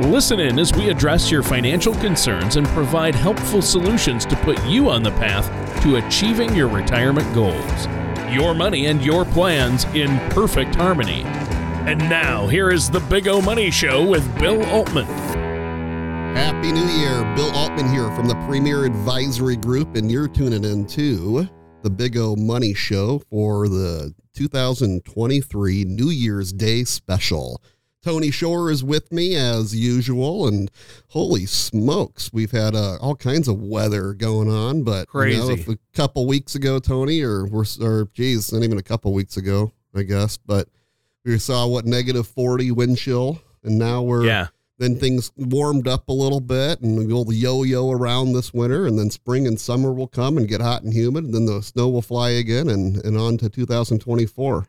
Listen in as we address your financial concerns and provide helpful solutions to put you on the path to achieving your retirement goals. Your money and your plans in perfect harmony. And now, here is the Big O Money Show with Bill Altman. Happy New Year. Bill Altman here from the Premier Advisory Group, and you're tuning in to the Big O Money Show for the 2023 New Year's Day special. Tony Shore is with me as usual, and holy smokes, we've had all kinds of weather going on. But crazy. If a couple weeks ago, Tony, not even a couple weeks ago, I guess, but we saw negative 40 wind chill, and now then things warmed up a little bit, and we'll yo-yo around this winter, and then spring and summer will come and get hot and humid, and then the snow will fly again, and on to 2024.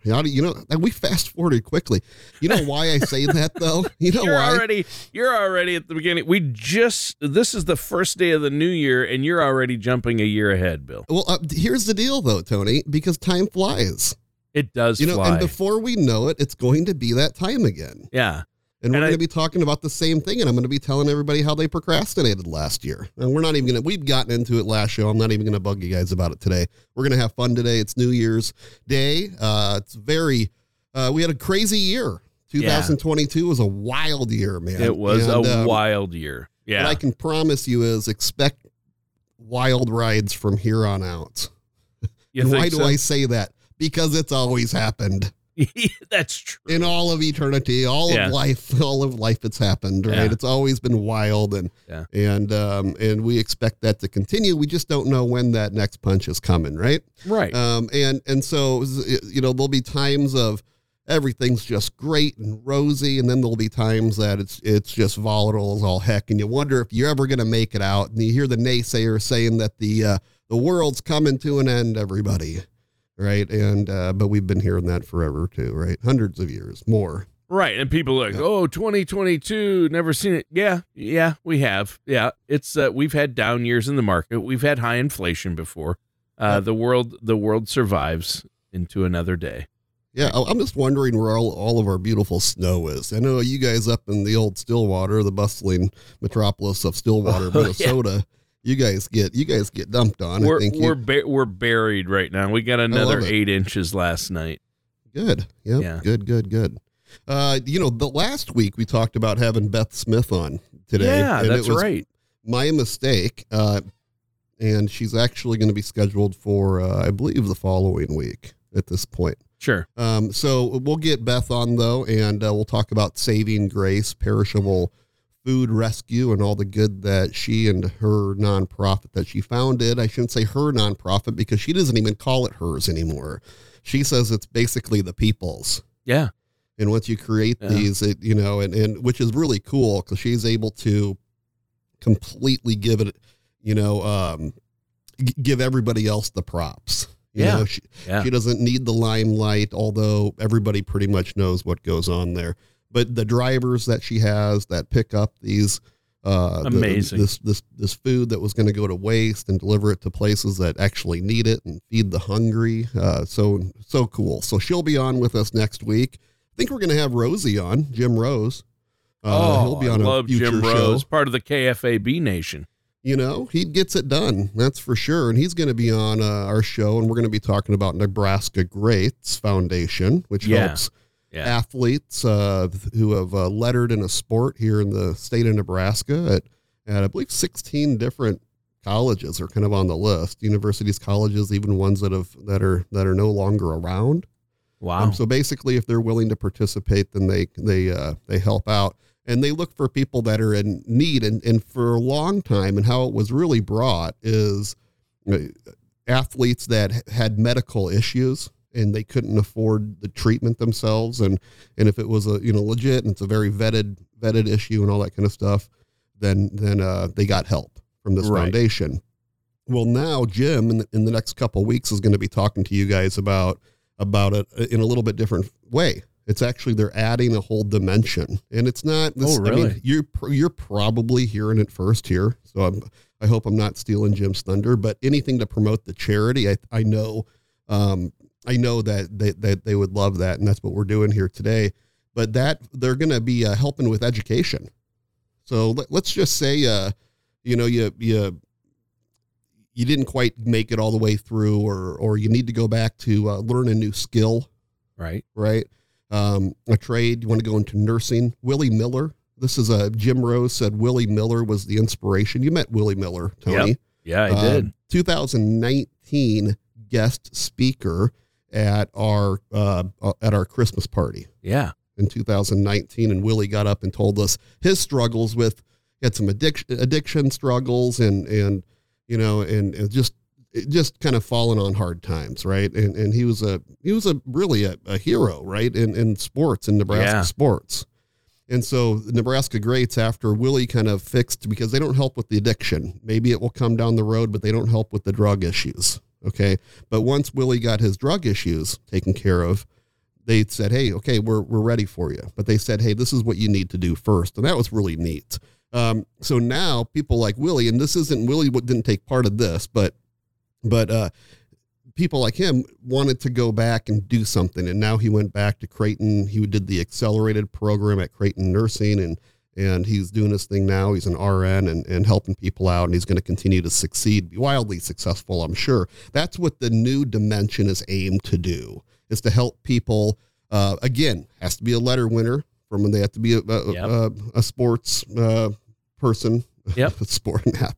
We fast-forwarded quickly. You know why I say that, though? You know why? You're already at the beginning. This is the first day of the new year, and you're already jumping a year ahead, Bill. Well, here's the deal, though, Tony, because time flies. It does fly. And before we know it, it's going to be that time again. Yeah. And we're going to be talking about the same thing, and I'm going to be telling everybody how they procrastinated last year. And we've gotten into it last show. I'm not even going to bug you guys about it today. We're going to have fun today. It's New Year's Day. We had a crazy year. 2022 was a wild year, man. It was a wild year. Yeah. What I can promise you is expect wild rides from here on out. Why do I say that? Because it's always happened. That's true. In all of eternity, all of life, it's happened, right? Yeah. It's always been wild, and we expect that to continue. We just don't know when that next punch is coming, right? Right. So there'll be times of everything's just great and rosy, and then there'll be times that it's just volatile as all heck, and you wonder if you're ever going to make it out. And you hear the naysayers saying that the world's coming to an end, everybody. Right. And but we've been hearing that forever, too. Right. Hundreds of years more. Right. And people are like, 2022, never seen it. Yeah. Yeah, we have. Yeah. It's we've had down years in the market. We've had high inflation before. The world survives into another day. Yeah. I'm just wondering where all of our beautiful snow is. I know you guys up in the old Stillwater, the bustling metropolis of Stillwater, Minnesota. Yeah. You guys get dumped on. We're buried right now. We got another 8 inches last night. Good. Yep. Yeah. Good. The last week we talked about having Beth Smith on today. Yeah, and that's right. My mistake. And she's actually going to be scheduled for, I believe, the following week at this point. Sure. So we'll get Beth on though, and we'll talk about Saving Grace, perishable food rescue, and all the good that she and her nonprofit that she founded. I shouldn't say her nonprofit because she doesn't even call it hers anymore. She says it's basically the people's. Yeah. And once you create these, and which is really cool because she's able to completely give it, give everybody else the props. She doesn't need the limelight, although everybody pretty much knows what goes on there. But the drivers that she has that pick up these this food that was going to go to waste and deliver it to places that actually need it and feed the hungry. So cool. So she'll be on with us next week. I think we're going to have Rosie on, Jim Rose. He'll be on a future show. I love Jim Rose, part of the KFAB Nation. He gets it done. That's for sure. And he's going to be on our show, and we're going to be talking about Nebraska Greats Foundation, which helps athletes who have lettered in a sport here in the state of Nebraska at I believe 16 different colleges are kind of on the list, universities, colleges, even ones that are no longer around. Wow. So basically if they're willing to participate, then they help out, and they look for people that are in need. And for a long time, and how it was really brought is athletes that had medical issues and they couldn't afford the treatment themselves. And if it was legit, and it's a very vetted issue and all that kind of stuff, then they got help from this foundation. Well, now Jim, in the next couple of weeks, is going to be talking to you guys about it in a little bit different way. It's actually, they're adding a whole dimension, and it's not this. Oh, really? I mean, you're probably hearing it first here. So I hope I'm not stealing Jim's thunder, but anything to promote the charity, I know that they would love that. And that's what we're doing here today, but that they're going to be helping with education. So let's just say, you didn't quite make it all the way through, or you need to go back to learn a new skill. Right. A trade, you want to go into nursing. Willie Miller. This is Jim Rose said Willie Miller was the inspiration. You met Willie Miller, Tony. Yep. Yeah, I did. 2019 guest speaker at our Christmas party. Yeah. In 2019, and Willie got up and told us his struggles with, he had some addiction struggles and just kind of falling on hard times. Right. And he was really a hero, right. In sports, in Nebraska sports. And so Nebraska Greats, after Willie kind of fixed, because they don't help with the addiction, maybe it will come down the road, but they don't help with the drug issues. Okay. But once Willie got his drug issues taken care of, they said, hey, okay, we're ready for you. But they said, hey, this is what you need to do first. And that was really neat. So now people like Willie, and this isn't Willie didn't take part of this, but people like him wanted to go back and do something. And now he went back to Creighton. He did the accelerated program at Creighton Nursing, and he's doing his thing now. He's an RN and helping people out, and he's going to continue to succeed, be wildly successful, I'm sure. That's what the new dimension is aimed to do, is to help people. Again, has to be a letter winner from when they have to be a sports person. Yep. How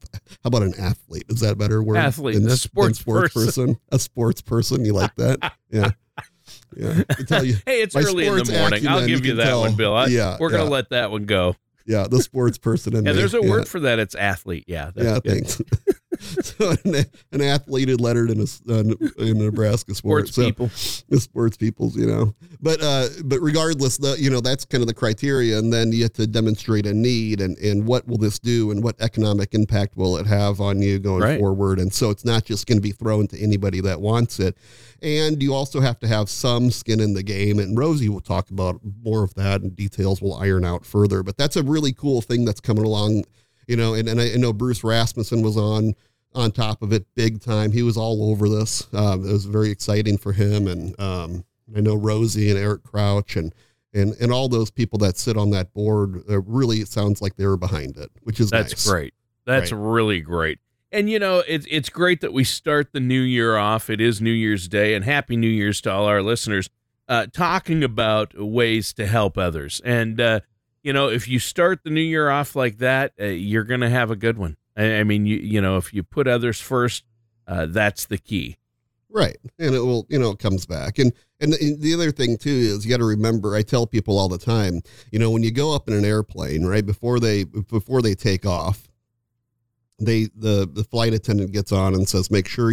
about an athlete? Is that a better word? Athlete, a sports person. A sports person. You like that? Yeah. Yeah. I tell you, hey, it's early in the morning. I'll give you that one, Bill. We're going to let that one go. Yeah. The sports person. And there's a word for that. It's athlete. Yeah. Thanks. So an athlete had lettered in Nebraska sports. The sports peoples, but regardless, that's kind of the criteria. And then you have to demonstrate a need and what will this do and what economic impact will it have on you going forward. And so it's not just going to be thrown to anybody that wants it. And you also have to have some skin in the game. And Rosie will talk about more of that, and details will iron out further, but that's a really cool thing that's coming along. And I know Bruce Rasmussen was on top of it big time. He was all over this. It was very exciting for him. And I know Rosie and Eric Crouch and all those people that sit on that board, really it sounds like they were behind it, which is nice. That's great. That's really great. And, it's great that we start the new year off. It is New Year's Day, and Happy New Year's to all our listeners, talking about ways to help others. And, if you start the new year off like that, you're going to have a good one. I mean, if you put others first, that's the key. Right. And it will, it comes back. And the other thing too, is you got to remember, I tell people all the time, when you go up in an airplane, right, before they take off, the flight attendant gets on and says, make sure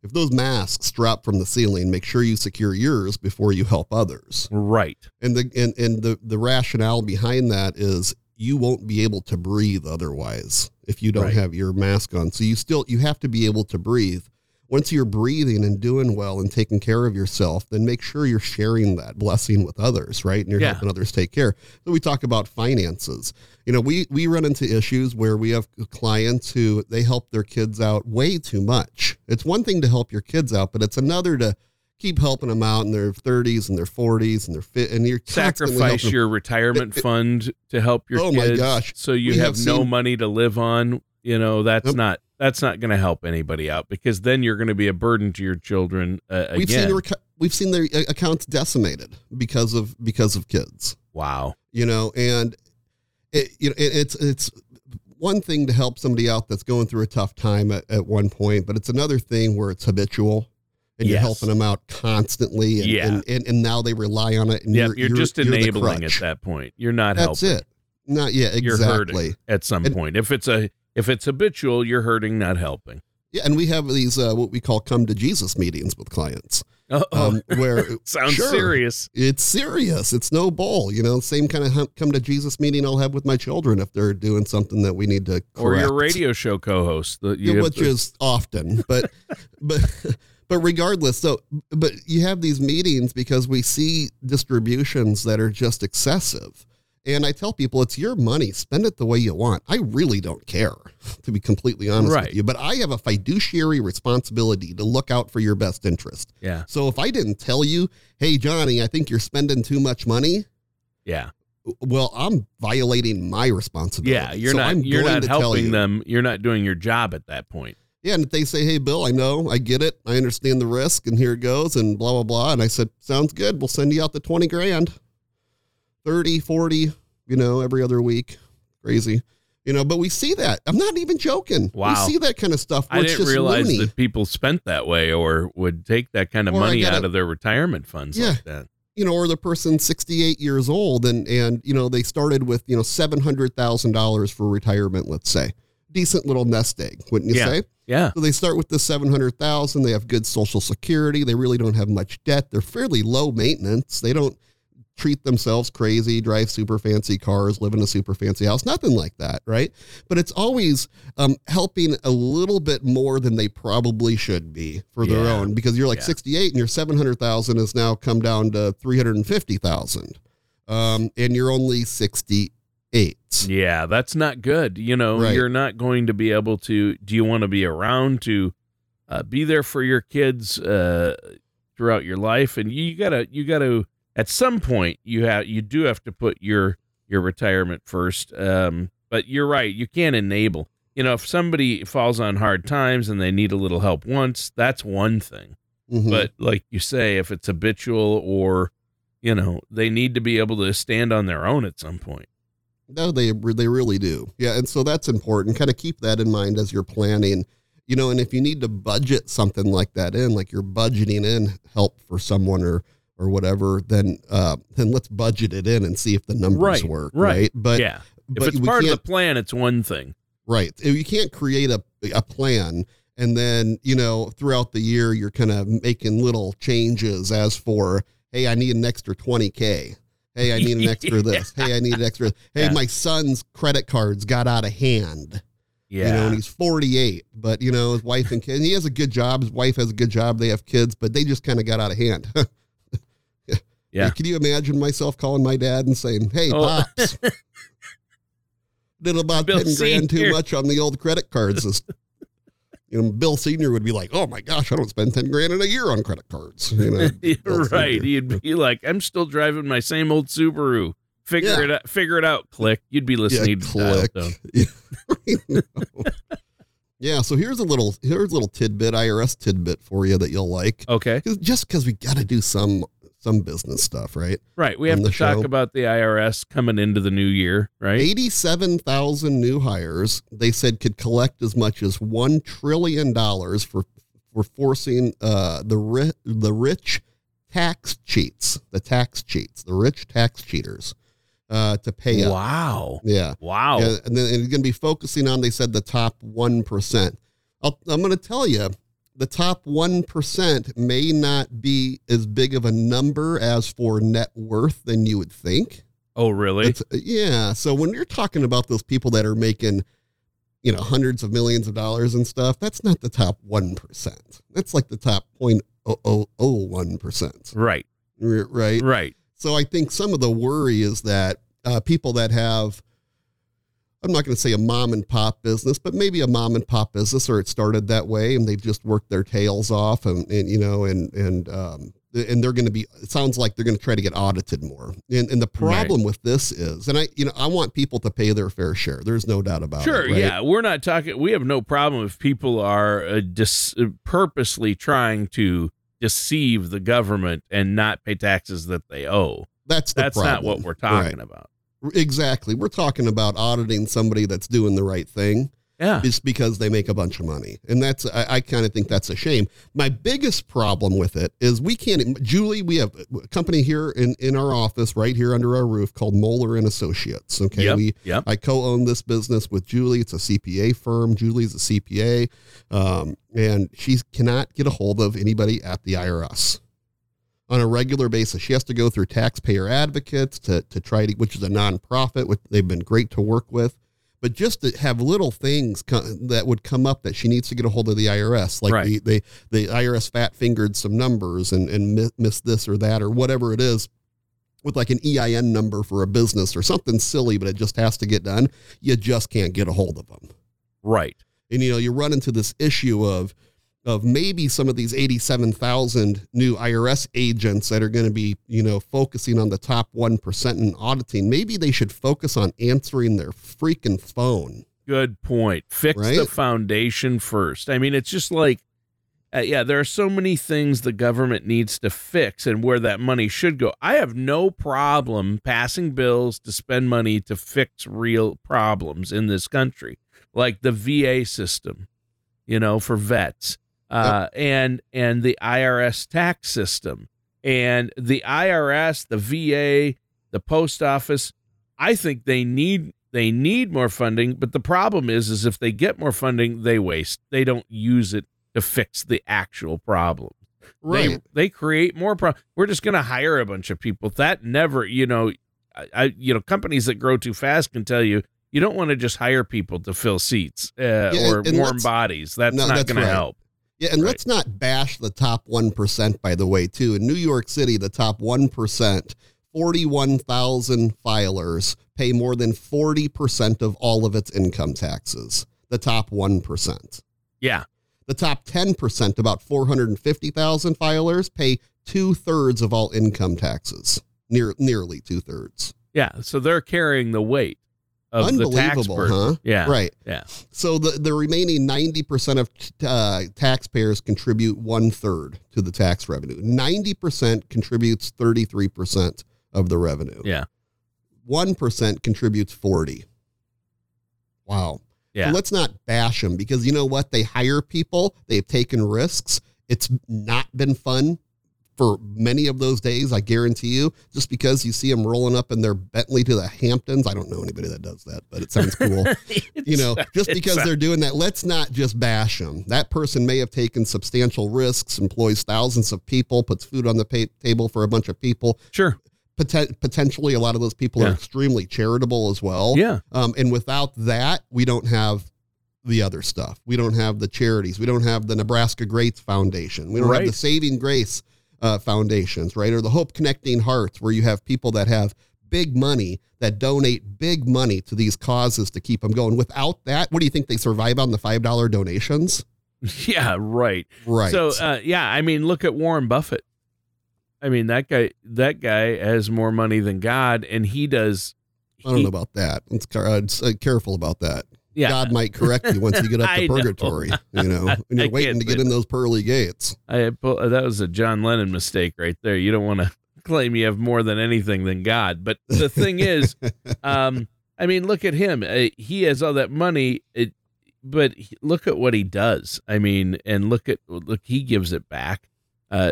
if those masks drop from the ceiling, make sure you secure yours before you help others. Right. And the rationale behind that is you won't be able to breathe otherwise if you don't have your mask on. So you have to be able to breathe. Once you're breathing and doing well and taking care of yourself, then make sure you're sharing that blessing with others, right? And you're helping others take care. So we talk about finances. We run into issues where we have clients who they help their kids out way too much. It's one thing to help your kids out, but it's another to keep helping them out in their 30s and their 40s and their fit, and you're sacrifice your retirement fund to help your kids. Oh my gosh! So you have no money to live on. That's not going to help anybody out, because then you're going to be a burden to your children. We've seen their accounts decimated because of kids. Wow. And it's one thing to help somebody out that's going through a tough time at one point, but it's another thing where it's habitual. And you're helping them out constantly, and now they rely on it. And you're just enabling at that point. You're not helping. That's it. Not yet. Exactly. You're hurting at some point. If it's habitual, you're hurting, not helping. Yeah, and we have these what we call "come to Jesus" meetings with clients, where sounds serious. It's serious. It's no bull, you know. Same kind of "come to Jesus" meeting I'll have with my children if they're doing something that we need to correct. Or your radio show co-host, is often, but regardless. So, but you have these meetings because we see distributions that are just excessive. And I tell people, it's your money. Spend it the way you want. I really don't care, to be completely honest with you. But I have a fiduciary responsibility to look out for your best interest. Yeah. So if I didn't tell you, hey, Johnny, I think you're spending too much money. Yeah. Well, I'm violating my responsibility. Yeah, you're not helping them. You're not doing your job at that point. Yeah, and if they say, hey, Bill, I know, I get it. I understand the risk, and here it goes, and blah, blah, blah. And I said, sounds good. We'll send you out the 20 grand. 30, 40, you know, every other week. Crazy. You know, but we see that. I'm not even joking. Wow. We see that kind of stuff. I didn't realize that people spent that way or would take that kind of money out of their retirement funds like that. You know, or the person's 68 years old and you know, they started with, you know, $700,000 for retirement, let's say. Decent little nest egg, wouldn't you say? Yeah. So they start with the 700,000. They have good Social Security. They really don't have much debt. They're fairly low maintenance. They don't treat themselves crazy, drive super fancy cars, live in a super fancy house, nothing like that, right? But it's always helping a little bit more than they probably should be for their own, because you're like 68 and your 700,000 has now come down to 350,000 and you're only 68. Yeah, that's not good. You know, you're not going to be able to, do you want to be around to be there for your kids throughout your life? And you gotta, at some point, you do have to put your retirement first, but you're right. You can't enable. You know, if somebody falls on hard times and they need a little help once, that's one thing. Mm-hmm. But like you say, if it's habitual or, you know, they need to be able to stand on their own at some point. No, they really do. Yeah, and so that's important. Kind of keep that in mind as you're planning. You know, and if you need to budget something like that in, like you're budgeting in help for someone or whatever, then let's budget it in and see if the numbers work. Right. But yeah, if it's part of the plan, it's one thing. Right. You can't create a plan and then, you know, throughout the year, you're kind of making little changes as for, hey, I need an extra 20K. Hey, I need an extra this. Hey, I need an extra. Hey, my son's credit cards got out of hand. Yeah. You know, and he's 48, but you know, his wife and kids, he has a good job. His wife has a good job. They have kids, but they just kind of got out of hand. Yeah. Like, can you imagine myself calling my dad and saying, hey, Pops, did about Bill 10 grand too much on the old credit cards. You know, Bill Sr. would be like, oh my gosh, I don't spend 10 grand in a year on credit cards. You know, right. Sr. He'd be like, I'm still driving my same old Subaru. Figure it out. Click. You'd be listening to click. Yeah, so here's a little tidbit, IRS tidbit for you that you'll like. Okay. Just because we got to do some business stuff, right? Right. We have to talk about the IRS coming into the new year, right? 87,000 new hires, they said, could collect as much as $1 trillion for forcing the rich tax cheaters. To pay up. Wow. Yeah. Wow. Yeah, and then it's going to be focusing on, they said, the top 1%. I'm going to tell you, the top 1% may not be as big of a number as for net worth than you would think. Oh, really? Yeah. So when you're talking about those people that are making, you know, hundreds of millions of dollars and stuff, that's not the top 1%. That's like the top 0.001%. Right. Right. Right. So I think some of the worry is that people that have, I'm not going to say a mom and pop business, but maybe a mom and pop business, or it started that way and they've just worked their tails off and they're going to be, it sounds like they're going to try to get audited more. And the problem with this is, and I want people to pay their fair share. There's no doubt about it. Sure. Right? Yeah. We're not talking, we have no problem if people are purposely trying to deceive the government and not pay taxes that they owe. That's not what we're talking about. Exactly. We're talking about auditing somebody that's doing the right thing. Yeah. It's because they make a bunch of money. And that's, I kind of think that's a shame. My biggest problem with it is we can't, Julie, we have a company here in our office right here under our roof called Moeller and Associates. Okay. Yep, I co-own this business with Julie. It's a CPA firm. Julie's a CPA. And she cannot get a hold of anybody at the IRS on a regular basis. She has to go through taxpayer advocates to try to, which is a nonprofit, which they've been great to work with. But just to have little things that would come up that she needs to get a hold of the IRS, like the IRS fat fingered some numbers and missed this or that or whatever it is, with like an EIN number for a business or something silly, but it just has to get done. You just can't get a hold of them. Right. And, you know, you run into this issue of maybe some of these 87,000 new IRS agents that are going to be, you know, focusing on the top 1% in auditing. Maybe they should focus on answering their freaking phone. Good point. Fix the foundation first. I mean, it's just like, there are so many things the government needs to fix and where that money should go. I have no problem passing bills to spend money to fix real problems in this country, like the VA system, you know, for vets. And the IRS tax system and the IRS, the VA, the post office. I think they need more funding, but the problem is if they get more funding, they waste. They don't use it to fix the actual problem. Right. They create more problems. We're just going to hire a bunch of people that never, you know, companies that grow too fast can tell you, you don't want to just hire people to fill seats or warm bodies. That's not going to help. Yeah, and let's not bash the top 1%, by the way, too. In New York City, the top 1%, 41,000 filers pay more than 40% of all of its income taxes. The top 1%. Yeah. The top 10%, about 450,000 filers, pay 2/3 of all income taxes, nearly 2/3. Yeah, so they're carrying the weight. Unbelievable, huh? Yeah. Right. Yeah. So the remaining 90% of taxpayers contribute 1/3 to the tax revenue. 90% contributes 33% of the revenue. Yeah. 1% contributes 40%. Wow. Yeah. So let's not bash them because you know what? They hire people. They've taken risks. It's not been fun for many of those days, I guarantee you, just because you see them rolling up in their Bentley to the Hamptons. I don't know anybody that does that, but it sounds cool. You know, just because they're doing that, let's not just bash them. That person may have taken substantial risks, employs thousands of people, puts food on the table for a bunch of people. Sure. Potentially a lot of those people are extremely charitable as well. Yeah. And without that, we don't have the other stuff. We don't have the charities. We don't have the Nebraska Greats Foundation. We don't have the Saving Grace foundations, right? Or the Hope Connecting Hearts, where you have people that have big money that donate big money to these causes to keep them going. Without that, what do you think they survive on? The $5 donations? Yeah, right. Right. So, I mean, look at Warren Buffett. I mean, that guy has more money than God, and he does. I don't know about that. Let's careful about that. Yeah. God might correct you once you get up to purgatory, you know, and you're waiting to get in those pearly gates. That was a John Lennon mistake right there. You don't want to claim you have more than anything than God. But the thing is, I mean, look at him. He has all that money, but look at what he does. I mean, and look, he gives it back.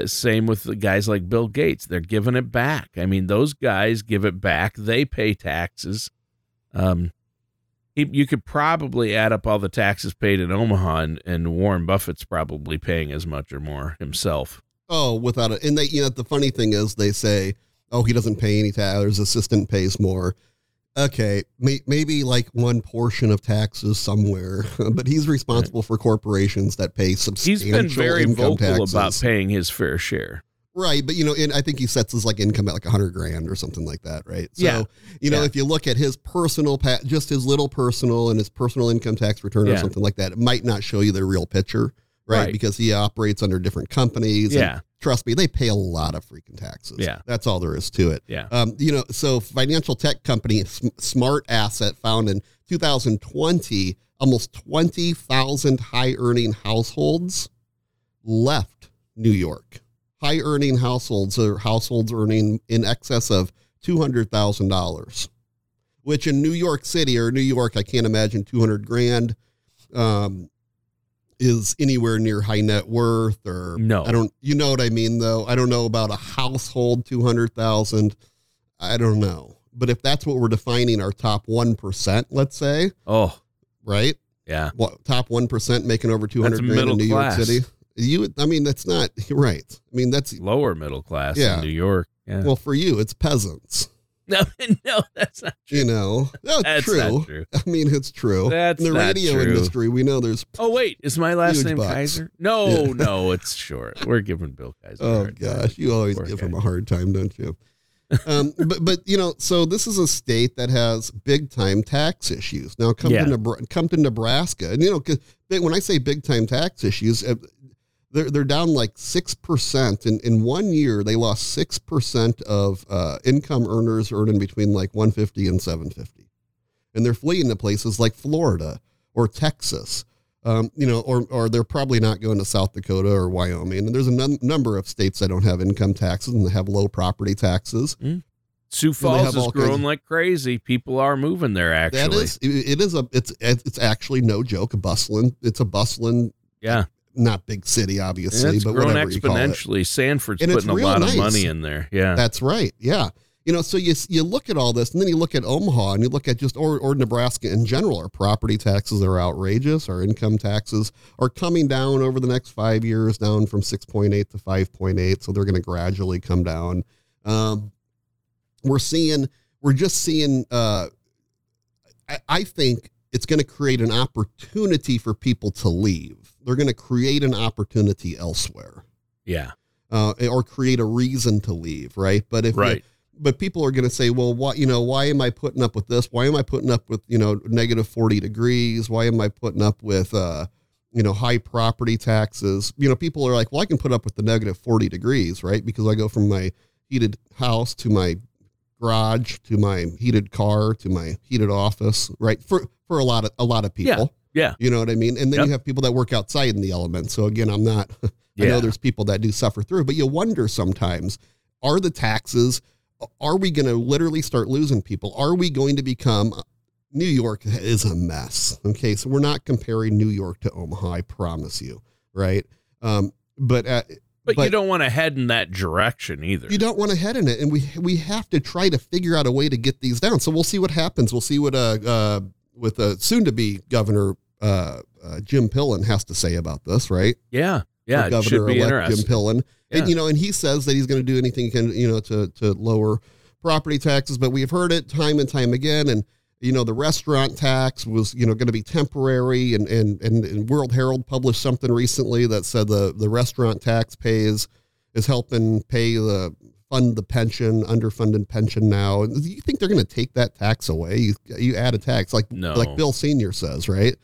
Same with the guys like Bill Gates. They're giving it back. I mean, those guys give it back. They pay taxes. You could probably add up all the taxes paid in Omaha, and Warren Buffett's probably paying as much or more himself. Oh, without it. And the funny thing is they say, oh, he doesn't pay any tax. His assistant pays more. Okay. Maybe like one portion of taxes somewhere, but he's responsible for corporations that pay substantial income taxes. He's been very vocal about paying his fair share. Right, but and I think he sets his like income at like $100,000 or something like that, right? So, if you look at his personal, just his little personal and his personal income tax return or something like that, it might not show you the real picture, right? Because he operates under different companies. Yeah, and trust me, they pay a lot of freaking taxes. Yeah, that's all there is to it. Yeah, so financial tech company Smart Asset found in 2020 almost 20,000 high-earning households left New York. High-earning households or households earning in excess of $200,000, which in New York City or New York, I can't imagine $200,000 is anywhere near high net worth or no. I don't, you know what I mean though? I don't know about a household 200,000. I don't know. But if that's what we're defining our top 1%, let's say, oh, right. Yeah. What, top 1% making over 200 grand in New class. York City. You, I mean, that's not right. I mean, that's lower middle class in New York. Yeah. Well, for you, it's peasants. No, that's not true. You know, that's true. I mean, it's true. That's in the radio industry. We know there's. Oh wait, is my last name bucks. Kaiser? No, no, it's short. We're giving Bill Kaiser. Oh gosh, you always give him a hard time, don't you? But you know, so this is a state that has big time tax issues. Now come to Nebraska, and you know, 'cause when I say big time tax issues, they're down like 6%. In 1 year, they lost 6% of income earners earning between like $150 and $750. And they're fleeing to places like Florida or Texas, you know, or they're probably not going to South Dakota or Wyoming. And there's a number of states that don't have income taxes and they have low property taxes. Mm. Sioux Falls is growing like crazy. People are moving there. Actually, it's actually no joke. It's a bustling. Yeah. Not big city, obviously, but grown whatever exponentially. You call it. Sanford's and putting a lot of money in there. Yeah, that's right. Yeah, you know, so you look at all this, and then you look at Omaha, and you look at just or Nebraska in general. Our property taxes are outrageous. Our income taxes are coming down over the next 5 years, down from 6.8 to 5.8. So they're going to gradually come down. We're just seeing. I think it's going to create an opportunity for people to leave. They're going to create an opportunity elsewhere. Yeah. Or create a reason to leave. Right. But people are going to say, well, what, you know, why am I putting up with this? Why am I putting up with, you know, negative 40 degrees? Why am I putting up with, you know, high property taxes? You know, people are like, well, I can put up with the negative 40 degrees, right? Because I go from my heated house to my garage, to my heated car, to my heated office. Right. For a lot of people. Yeah. Yeah. You know what I mean? And then you have people that work outside in the elements. So again, I know there's people that do suffer through, but you wonder sometimes, are the taxes, are we going to literally start losing people? Are we going to become New York is a mess? Okay. So we're not comparing New York to Omaha. I promise you. Right. But you don't want to head in that direction either. You don't want to head in it. And we have to try to figure out a way to get these down. So we'll see what happens. We'll see what, with a soon to be governor, Jim Pillen has to say about this, right? Yeah. Yeah. It should be interesting. Jim Pillen. Yeah. And, you know, and he says that he's going to do anything he can, you know, to lower property taxes, but we've heard it time and time again. And, you know, the restaurant tax was, you know, going to be temporary and World Herald published something recently that said the restaurant tax is helping pay fund the pension, underfunded pension now. And you think they're going to take that tax away? You add a tax like Bill Sr. says, right?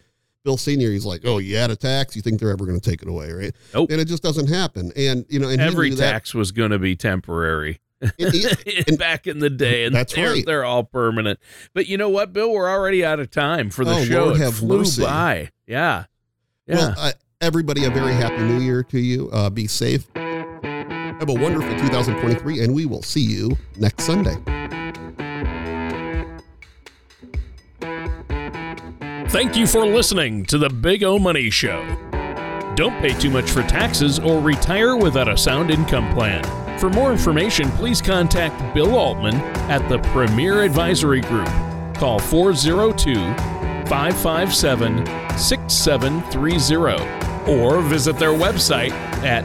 Bill Sr., he's like, oh, you add a tax, you think they're ever going to take it away, right? Nope. And it just doesn't happen. And, you know, and every tax was going to be temporary back in the day. And that's right. They're all permanent. But you know what, Bill, we're already out of time for the show. Lord have mercy. Flew by. Yeah. Yeah. Well, everybody, a very happy new year to you. Be safe. Have a wonderful 2023, and we will see you next Sunday. Thank you for listening to the Big O Money Show. Don't pay too much for taxes or retire without a sound income plan. For more information, please contact Bill Altman at the Premier Advisory Group. Call 402-557-6730 or visit their website at